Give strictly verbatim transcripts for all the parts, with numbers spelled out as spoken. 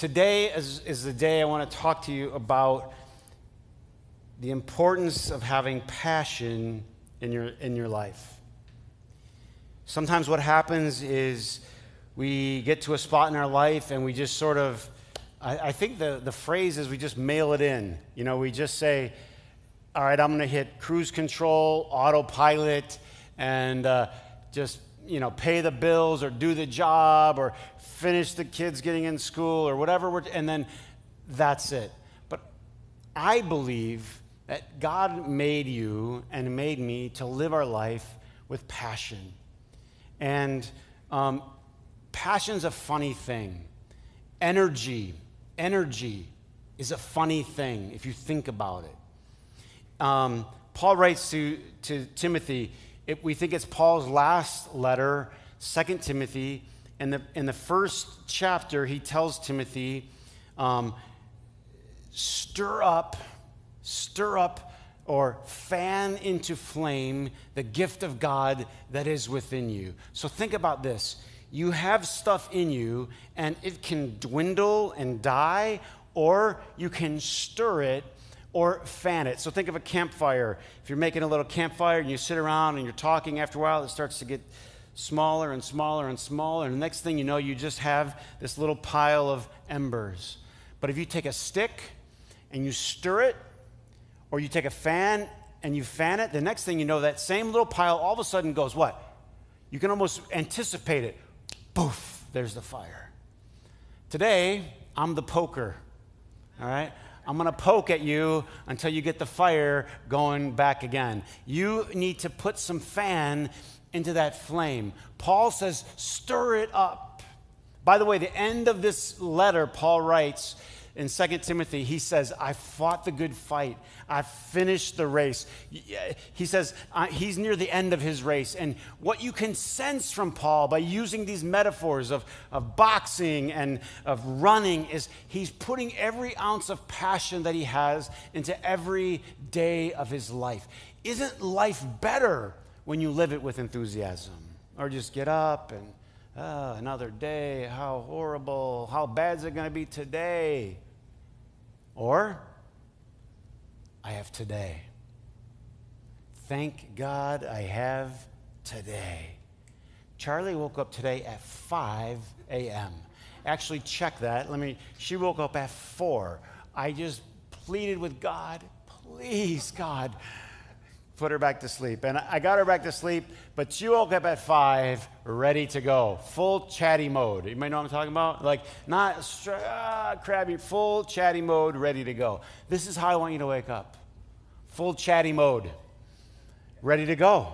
Today is, is the day I want to talk to you about the importance of having passion in your, in your life. Sometimes what happens is we get to a spot in our life and we just sort of, I, I think the, the phrase is we just mail it in. You know, we just say, all right, I'm going to hit cruise control, autopilot, and uh, just, you know, pay the bills or do the job or finish the kids getting in school or whatever, we're t- and then that's it. But I believe that God made you and made me to live our life with passion. And um, passion's a funny thing. Energy, energy is a funny thing if you think about it. Um, Paul writes to, to Timothy, it, we think it's Paul's last letter, Second Timothy, and in, in the first chapter, he tells Timothy, um, stir up, stir up, or fan into flame the gift of God that is within you. So think about this. You have stuff in you, and it can dwindle and die, or you can stir it or fan it. So think of a campfire. If you're making a little campfire and you sit around and you're talking, after a while it starts to get smaller and smaller and smaller, and the next thing you know, you just have this little pile of embers. But if you take a stick and you stir it, or you take a fan and you fan it, the next thing you know, that same little pile all of a sudden goes what? You can almost anticipate it. Poof, there's the fire. Today, I'm the poker, all right? I'm going to poke at you until you get the fire going back again. You need to put some fan into that flame. Paul says, stir it up. By the way, the end of this letter, Paul writes in Second Timothy, he says, I fought the good fight. I finished the race. He says uh, he's near the end of his race. And what you can sense from Paul by using these metaphors of, of boxing and of running is he's putting every ounce of passion that he has into every day of his life. Isn't life better when you live it with enthusiasm? Or just get up and, oh, another day, how horrible, how bad is it going to be today? Or, I have today. Thank God I have today. Charlie woke up today at five a.m. Actually, check that. Let me. She woke up at four. I just pleaded with God, please, God, put her back to sleep. And I got her back to sleep, but she woke up at five, ready to go. Full chatty mode. You might know what I'm talking about? Like, not stra- ah, crabby, full chatty mode, ready to go. This is how I want you to wake up. Full chatty mode, ready to go.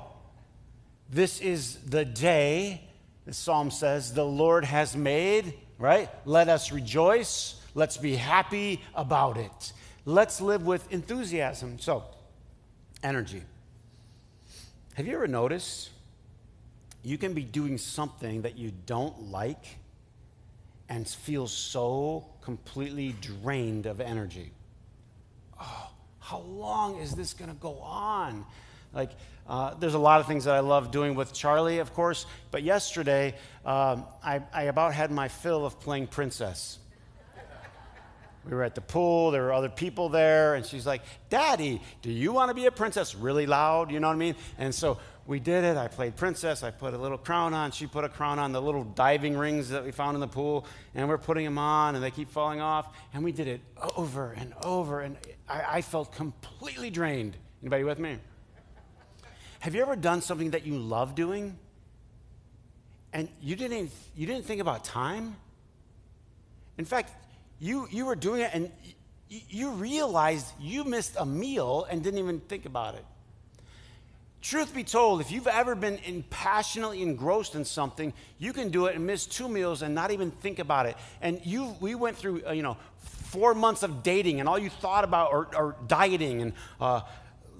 This is the day, the psalm says, the Lord has made, right? Let us rejoice. Let's be happy about it. Let's live with enthusiasm. So, energy. Have you ever noticed you can be doing something that you don't like and feel so completely drained of energy? Oh, how long is this going to go on? Like, uh, there's a lot of things that I love doing with Charlie, of course, but yesterday um, I, I about had my fill of playing princess. We were at the pool, there were other people there, and she's like, Daddy, do you want to be a princess? Really loud, you know what I mean? And so we did it. I played princess. I put a little crown on. She put a crown on, the little diving rings that we found in the pool, and we're putting them on, and they keep falling off. And we did it over and over, and I, I felt completely drained. Anybody with me? Have you ever done something that you love doing, and you didn't, you didn't think about time? In fact, You you were doing it, and you, you realized you missed a meal and didn't even think about it. Truth be told, if you've ever been in passionately engrossed in something, you can do it and miss two meals and not even think about it. And you we went through uh, you know four months of dating, and all you thought about or, or dieting and uh,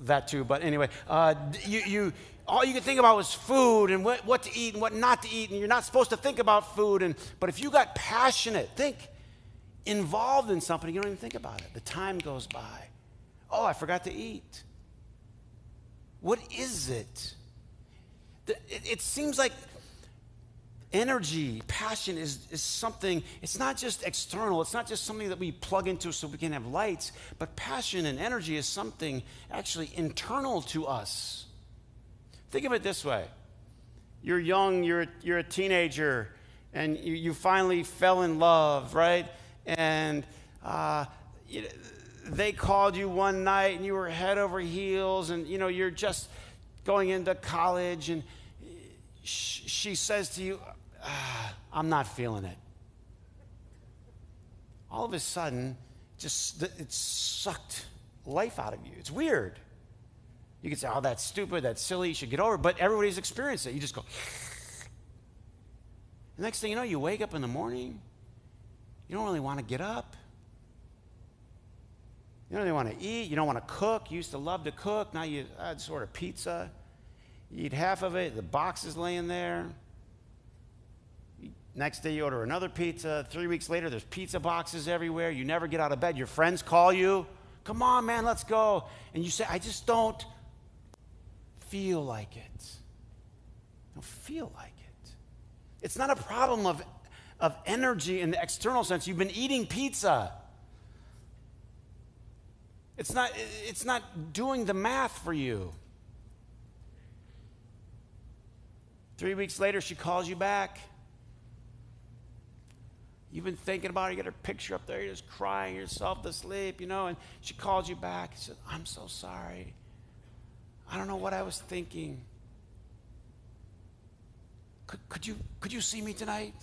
that too. But anyway, uh, you you. all you could think about was food and what, what to eat and what not to eat, and you're not supposed to think about food. And but if you got passionate, think. Involved in something, you don't even think about it. The time goes by. Oh, I forgot to eat. What is it? It, it seems like energy, passion is, is something, it's not just external, it's not just something that we plug into so we can have lights, but passion and energy is something actually internal to us. Think of it this way. You're young, you're, you're a teenager, and you, you finally fell in love, right? And uh, you know, they called you one night, and you were head over heels, and you know, you're just going into college, and sh she says to you, ah, I'm not feeling it. All of a sudden, just it sucked life out of you. It's weird. You could say, oh, that's stupid, that's silly, you should get over it, but everybody's experienced it. You just go. The next thing you know, you wake up in the morning, you don't really want to get up. You don't really want to eat. You don't want to cook. You used to love to cook. Now you uh, just order pizza. You eat half of it. The box is laying there. Next day you order another pizza. Three weeks later there's pizza boxes everywhere. You never get out of bed. Your friends call you. Come on, man, let's go. And you say, I just don't feel like it. I don't feel like it. It's not a problem of, of energy in the external sense. You've been eating pizza. It's not, it's not doing the math for you. Three weeks later, she calls you back. You've been thinking about her. You got her picture up there. You're just crying yourself to sleep, you know, and she calls you back and says, I'm so sorry. I don't know what I was thinking. Could, could you, could you see me tonight?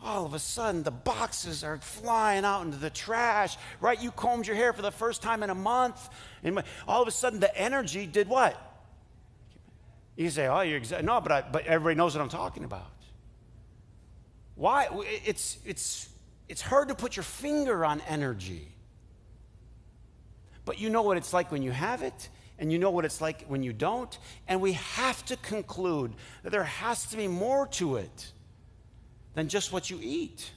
All of a sudden, the boxes are flying out into the trash, right? You combed your hair for the first time in a month. And all of a sudden, the energy did what? You say, oh, you're exactly. No, but, I, but everybody knows what I'm talking about. Why? It's, it's, it's hard to put your finger on energy. But you know what it's like when you have it, and you know what it's like when you don't. And we have to conclude that there has to be more to it than just what you eat.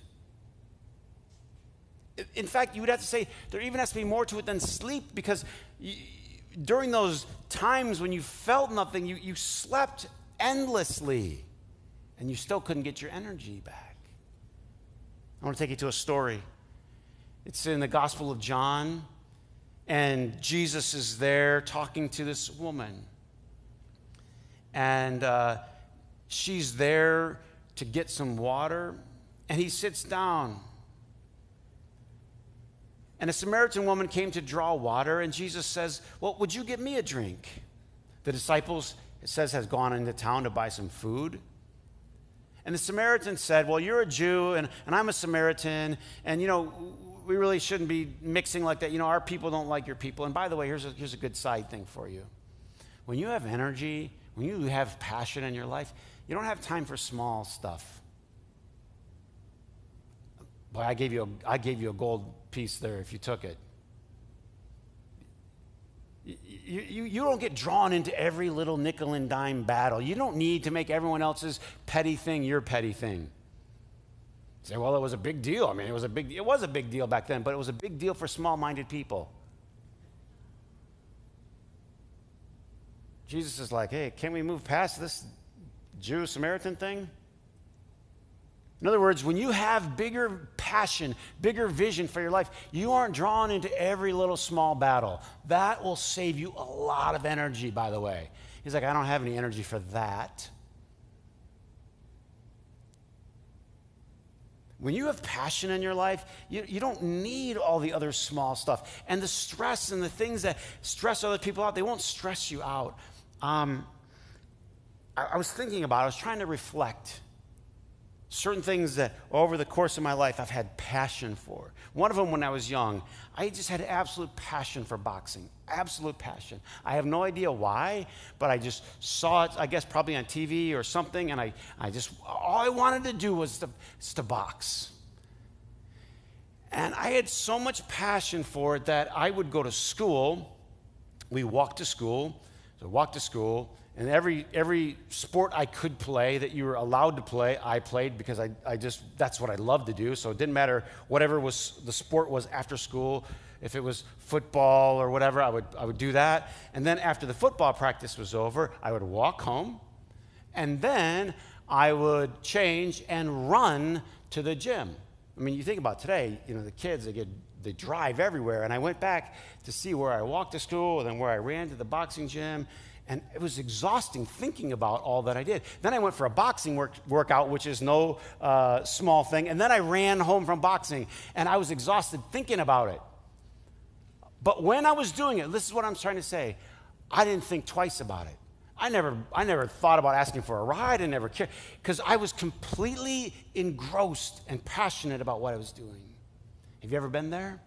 In fact, you would have to say there even has to be more to it than sleep, because you, during those times when you felt nothing, you, you slept endlessly, and you still couldn't get your energy back. I want to take you to a story. It's in the Gospel of John, and Jesus is there talking to this woman. And uh, she's there to get some water, and he sits down. And a Samaritan woman came to draw water, and Jesus says, well, would you give me a drink? The disciples, it says, has gone into town to buy some food. And the Samaritan said, well, you're a Jew, and, and I'm a Samaritan, and, you know, we really shouldn't be mixing like that. You know, our people don't like your people. And by the way, here's a, here's a good side thing for you. When you have energy, when you have passion in your life, you don't have time for small stuff. Boy, I gave you a, I gave you a gold piece there if you took it. You, you, you don't get drawn into every little nickel and dime battle. You don't need to make everyone else's petty thing your petty thing. Say, well, it was a big deal. I mean, it was a big, it was a big deal back then, but it was a big deal for small-minded people. Jesus is like, hey, can we move past this Jew-Samaritan thing? In other words, when you have bigger passion, bigger vision for your life, you aren't drawn into every little small battle. That will save you a lot of energy, by the way. He's like, I don't have any energy for that. When you have passion in your life, you, you don't need all the other small stuff. And the stress and the things that stress other people out, they won't stress you out. Um, I was thinking about it. I was trying to reflect certain things that over the course of my life I've had passion for. One of them, when I was young, I just had absolute passion for boxing, absolute passion. I have no idea why, but I just saw it, I guess, probably on T V or something, and I, I just, all I wanted to do was to, was to box. And I had so much passion for it that I would go to school. We walked to school, so I walked to school, and every, every sport I could play that you were allowed to play, I played, because I, I just, that's what I loved to do. So it didn't matter whatever was the sport was after school. If it was football or whatever, I would, I would do that. And then after the football practice was over, I would walk home. And then I would change and run to the gym. I mean, you think about today, you know, the kids, they get, they drive everywhere. And I went back to see where I walked to school and then where I ran to the boxing gym. And it was exhausting thinking about all that I did. Then I went for a boxing work, workout, which is no uh, small thing. And then I ran home from boxing, and I was exhausted thinking about it. But when I was doing it, this is what I'm trying to say, I didn't think twice about it. I never, I never thought about asking for a ride. I never cared, because I was completely engrossed and passionate about what I was doing. Have you ever been there?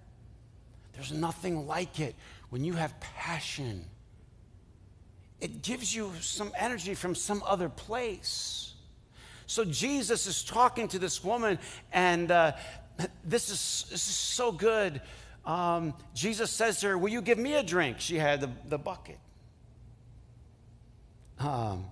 There's nothing like it when you have passion. It gives you some energy from some other place. So Jesus is talking to this woman, and uh, this is, this is so good. Um, Jesus says to her, will you give me a drink? She had the, the bucket. Um,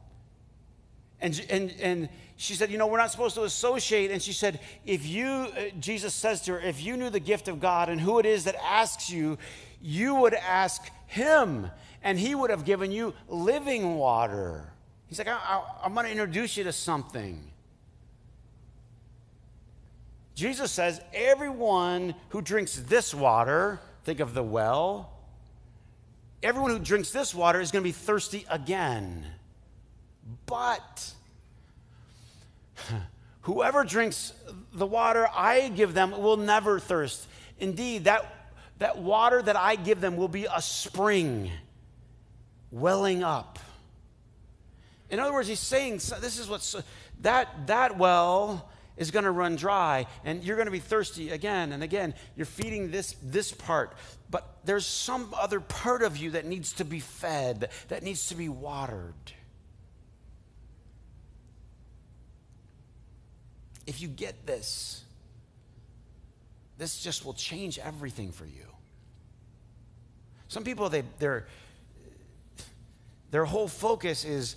and, and, and she said, you know, we're not supposed to associate. And she said, if you, uh, Jesus says to her, if you knew the gift of God and who it is that asks you, you would ask him, and he would have given you living water. He's like, I, I, I'm going to introduce you to something. Jesus says, everyone who drinks this water, think of the well, everyone who drinks this water is going to be thirsty again. But whoever drinks the water I give them will never thirst. Indeed, that, that water that I give them will be a spring welling up. In other words, he's saying, this is what's, that, that well is going to run dry, and you're going to be thirsty again and again. You're feeding this, this part, but there's some other part of you that needs to be fed, that needs to be watered. If you get this, this just will change everything for you. Some people, they, they're, their whole focus is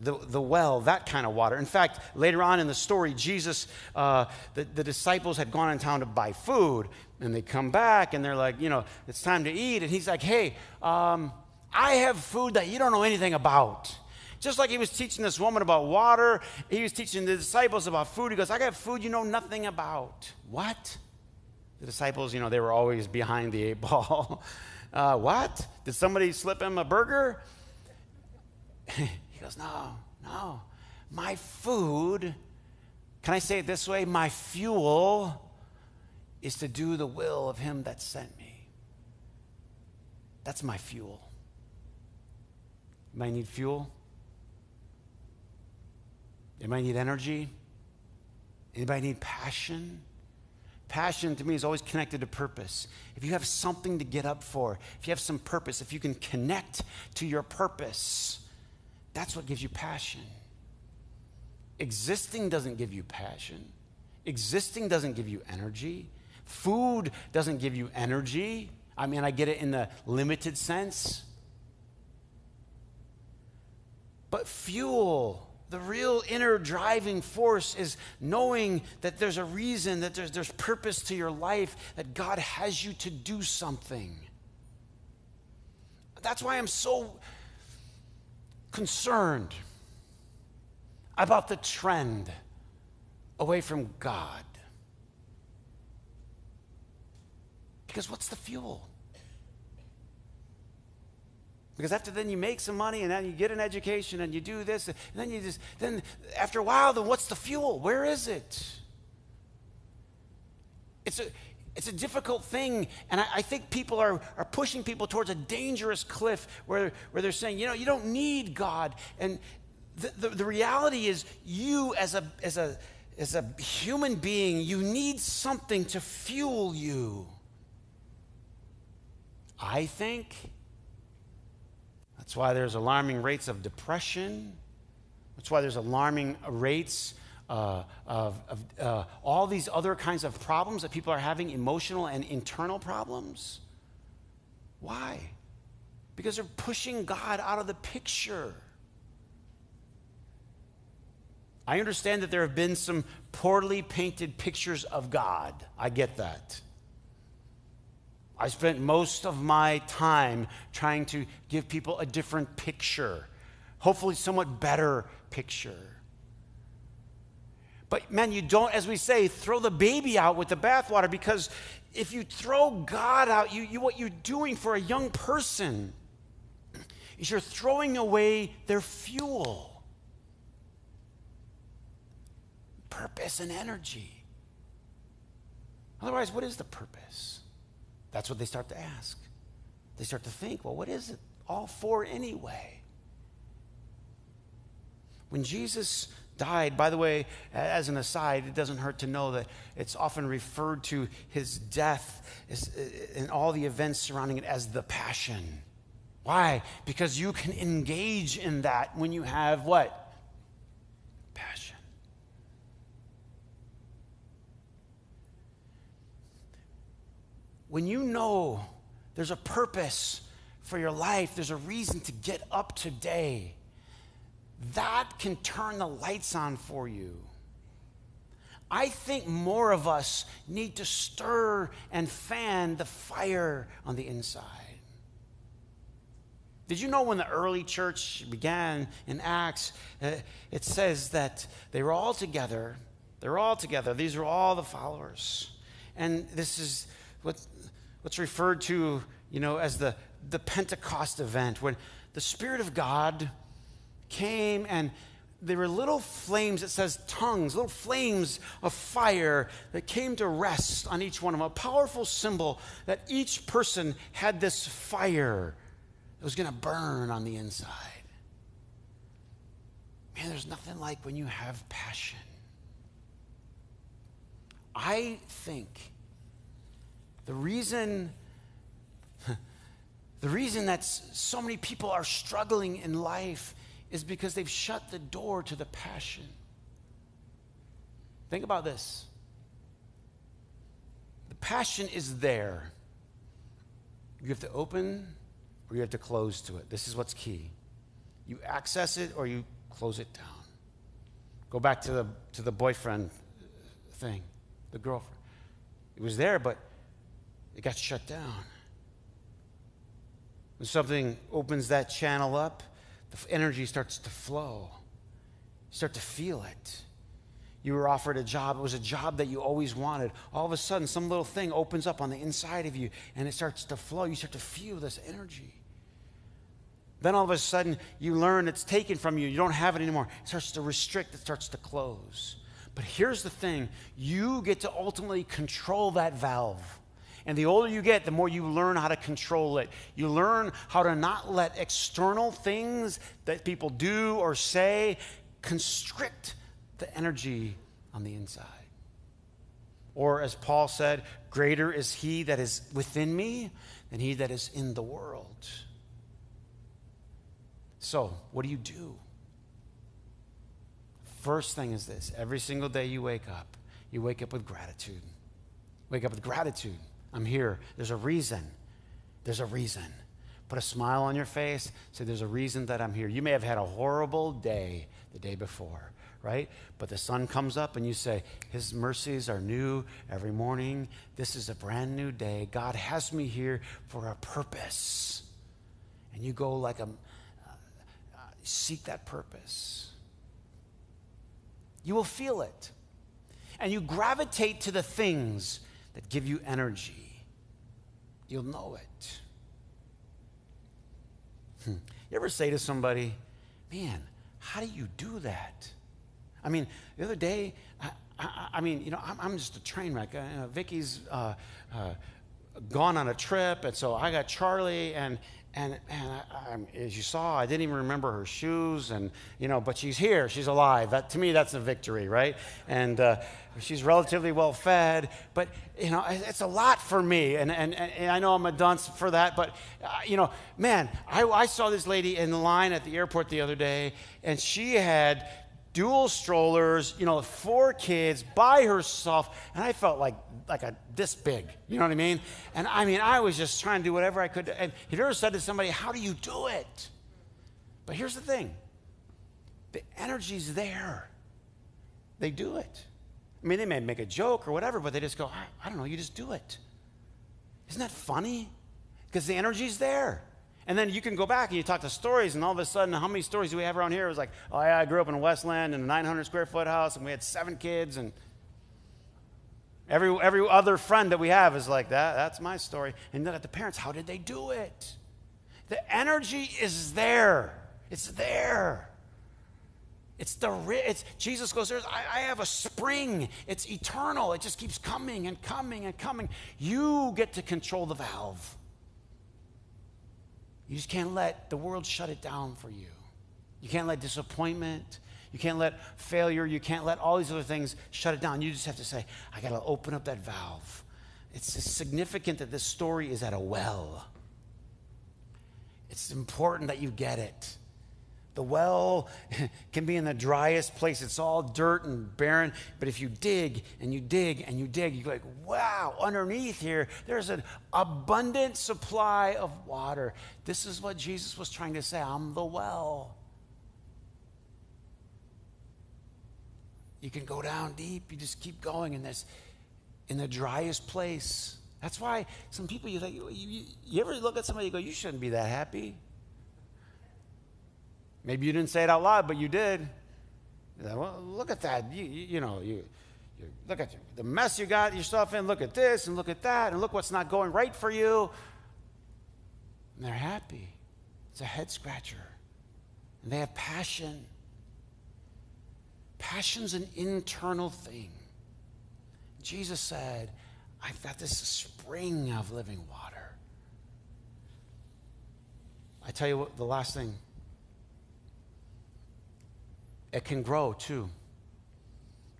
the, the well, that kind of water. In fact, later on in the story, Jesus, uh, the, the disciples had gone in town to buy food, and they come back, and they're like, you know, it's time to eat. And he's like, hey, um, I have food that you don't know anything about. Just like he was teaching this woman about water, he was teaching the disciples about food. He goes, I got food you know nothing about. What? The disciples, you know, they were always behind the eight ball. uh, what? Did somebody slip him a burger? He goes, no, no. My food, can I say it this way? My fuel is to do the will of him that sent me. That's my fuel. You might need fuel. You might need energy. Anybody need passion? Passion to me is always connected to purpose. If you have something to get up for, if you have some purpose, if you can connect to your purpose, that's what gives you passion. Existing doesn't give you passion. Existing doesn't give you energy. Food doesn't give you energy. I mean, I get it in the limited sense. But fuel, the real inner driving force, is knowing that there's a reason, that there's, there's purpose to your life, that God has you to do something. That's why I'm so concerned about the trend away from God. Because what's the fuel? Because after then you make some money, and then you get an education, and you do this, and then you just, then after a while, then what's the fuel? Where is it? It's a It's a difficult thing, and I, I think people are, are pushing people towards a dangerous cliff where, where they're saying, you know, you don't need God. And the, the, the reality is you as a, as, a, as a human being, you need something to fuel you. I think that's why there's alarming rates of depression. That's why there's alarming rates Uh, of, of uh, all these other kinds of problems that people are having, emotional and internal problems. Why? Because they're pushing God out of the picture. I understand that there have been some poorly painted pictures of God. I get that. I spent most of my time trying to give people a different picture, hopefully somewhat better picture. But men, you don't, as we say, throw the baby out with the bathwater, because if you throw God out, you, you, what you're doing for a young person is you're throwing away their fuel, purpose and energy. Otherwise, what is the purpose? That's what they start to ask. They start to think, well, what is it all for anyway? When Jesus died, by the way, as an aside, it doesn't hurt to know that it's often referred to his death and all the events surrounding it as the passion. Why? Because you can engage in that when you have what? Passion. When you know there's a purpose for your life, there's a reason to get up today, that can turn the lights on for you. I think more of us need to stir and fan the fire on the inside. Did you know when the early church began in Acts, uh, it says that they were all together. They were all together. These were all the followers. And this is what, what's referred to, you know, as the, the Pentecost event, when the Spirit of God came and there were little flames, it says tongues, little flames of fire that came to rest on each one of them, a powerful symbol that each person had this fire that was going to burn on the inside. Man, there's nothing like when you have passion. I think the reason the reason that so many people are struggling in life is because they've shut the door to the passion. Think about this. The passion is there. You have to open or you have to close to it. This is what's key. You access it or you close it down. Go back to the, to the boyfriend thing, the girlfriend. It was there, but it got shut down. When something opens that channel up, the energy starts to flow. You start to feel it. You were offered a job. It was a job that you always wanted. All of a sudden, some little thing opens up on the inside of you, and it starts to flow. You start to feel this energy. Then all of a sudden, you learn it's taken from you. You don't have it anymore. It starts to restrict. It starts to close. But here's the thing. You get to ultimately control that valve. And the older you get, the more you learn how to control it. You learn how to not let external things that people do or say constrict the energy on the inside. Or as Paul said, greater is he that is within me than he that is in the world. So, what do you do? First thing is this. Every single day you wake up, you wake up with gratitude. Wake up with gratitude. I'm here. There's a reason. There's a reason. Put a smile on your face. Say, there's a reason that I'm here. You may have had a horrible day the day before, right? But the sun comes up and you say, his mercies are new every morning. This is a brand new day. God has me here for a purpose. And you go like a, uh, uh, seek that purpose. You will feel it. And you gravitate to the things that give you energy. You'll know it. Hmm. You ever say to somebody, man, how do you do that? I mean, the other day, I, I, I mean, you know, I'm, I'm just a train wreck. I, you know, Vicky's uh, uh, gone on a trip, and so I got Charlie, and, and, and I, I, as you saw, I didn't even remember her shoes, and, you know, but she's here. She's alive. That, to me, that's a victory, right? And uh, she's relatively well-fed, but, you know, it's a lot for me, and, and, and I know I'm a dunce for that, but, uh, you know, man, I, I saw this lady in line at the airport the other day, and she had dual strollers, you know, four kids by herself, and I felt like like a this big, you know what I mean? And I mean, I was just trying to do whatever I could. And have you ever said to somebody, how do you do it? But here's the thing. The energy's there. They do it. I mean, they may make a joke or whatever, but they just go, I, I don't know, you just do it. Isn't that funny? Because the energy's there. And then you can go back and you talk to stories, and all of a sudden, how many stories do we have around here? It was like, oh, yeah, I grew up in Westland in a nine hundred square foot house, and we had seven kids. And every, every other friend that we have is like that. That's my story. And then at the parents, how did they do it? The energy is there. It's there. It's the it's Jesus goes, there's, I, I have a spring. It's eternal. It just keeps coming and coming and coming. You get to control the valve. You just can't let the world shut it down for you. You can't let disappointment, you can't let failure, you can't let all these other things shut it down. You just have to say, I got to open up that valve. It's significant that this story is at a well. It's important that you get it. The well can be in the driest place. It's all dirt and barren. But if you dig and you dig and you dig, you're like, wow, underneath here, there's an abundant supply of water. This is what Jesus was trying to say. I'm the well. You can go down deep. You just keep going in this, in the driest place. That's why some people, you think, you, you, you ever look at somebody and go, you shouldn't be that happy. Maybe you didn't say it out loud, but you did. Well, look at that. You, you, you know, you, you look at the mess you got yourself in. Look at this and look at that and look what's not going right for you. And they're happy. It's a head scratcher. And they have passion. Passion's an internal thing. Jesus said, I've got this spring of living water. I tell you what, the last thing. It can grow, too.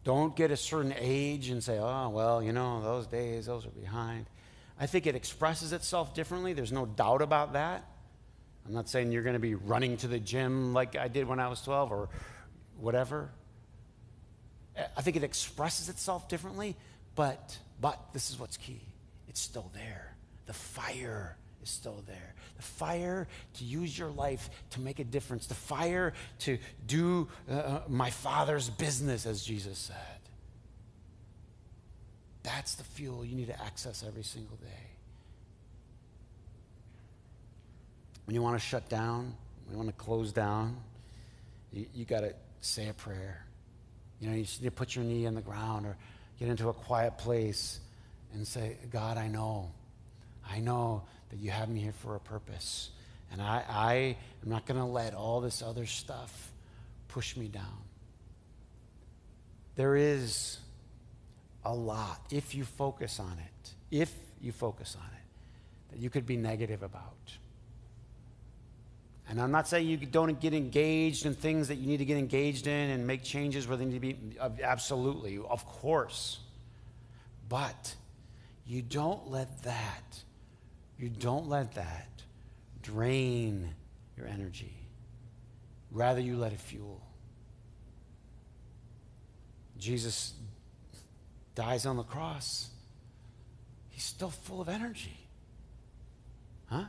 Don't get a certain age and say, oh, well, you know, those days, those are behind. I think it expresses itself differently. There's no doubt about that. I'm not saying you're going to be running to the gym like I did when I was twelve or whatever. I think it expresses itself differently, but, but this is what's key. It's still there. The fire is still there. The fire to use your life to make a difference. The fire to do uh, my Father's business, as Jesus said. That's the fuel you need to access every single day. When you want to shut down, when you want to close down, you, you got to say a prayer. You know, you just need to put your knee on the ground or get into a quiet place and say, God, I know. I know that you have me here for a purpose. And I, I am not going to let all this other stuff push me down. There is a lot, if you focus on it, if you focus on it, that you could be negative about. And I'm not saying you don't get engaged in things that you need to get engaged in and make changes where they need to be, absolutely, of course. But you don't let that, you don't let that drain your energy. Rather, you let it fuel. Jesus dies on the cross. He's still full of energy. Huh?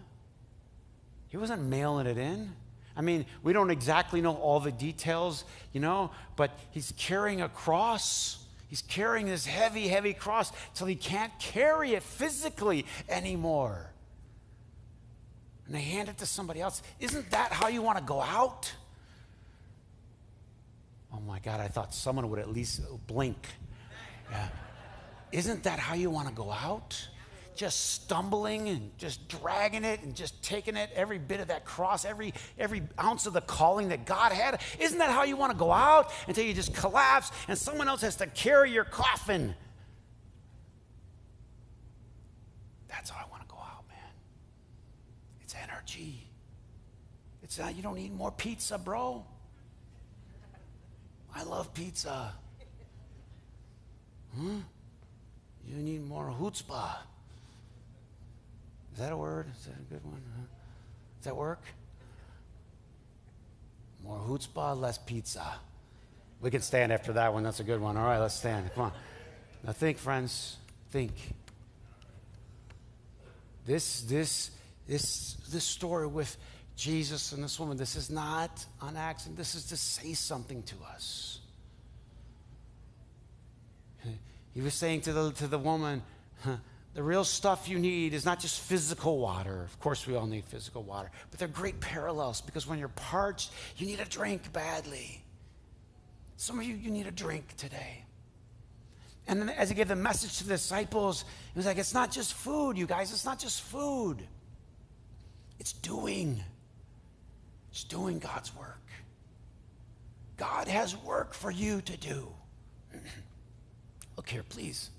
He wasn't mailing it in. I mean, we don't exactly know all the details, you know, but he's carrying a cross. He's carrying this heavy, heavy cross till he can't carry it physically anymore. And they hand it to somebody else. Isn't that how you want to go out? Oh, my God, I thought someone would at least blink. Yeah. Isn't that how you want to go out? Just stumbling and just dragging it and just taking it, every bit of that cross, every every ounce of the calling that God had. Isn't that how you want to go out? Until you just collapse and someone else has to carry your coffin. That's how I want to go out, man. It's energy. It's not, you don't need more pizza, bro. I love pizza. Hmm? You need more chutzpah. Is that a word? Is that a good one? Huh? Does that work? More chutzpah, less pizza. We can stand after that one. That's a good one. All right, let's stand. Come on. Now think, friends. Think. This, this, this, this story with Jesus and this woman, this is not on accident. This is to say something to us. He was saying to the, to the woman, huh, The real stuff you need is not just physical water. Of course, we all need physical water, but they're great parallels because when you're parched, you need a drink badly. Some of you, you need a drink today. And then as he gave the message to the disciples, he was like, it's not just food, you guys. It's not just food. It's doing. It's doing God's work. God has work for you to do. Look here, please.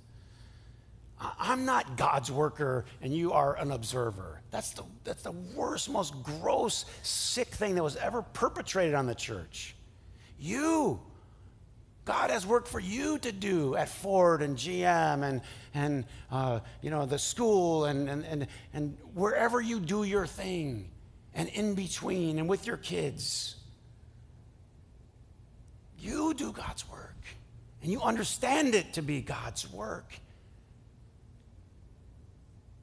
I'm not God's worker and you are an observer. That's the, that's the worst, most gross, sick thing that was ever perpetrated on the church. You. God has work for you to do at Ford and G M and, and uh, you know, the school and, and, and, and wherever you do your thing and in between and with your kids. You do God's work and you understand it to be God's work.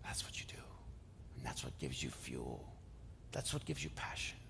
That's what you do. And that's what gives you fuel. That's what gives you passion.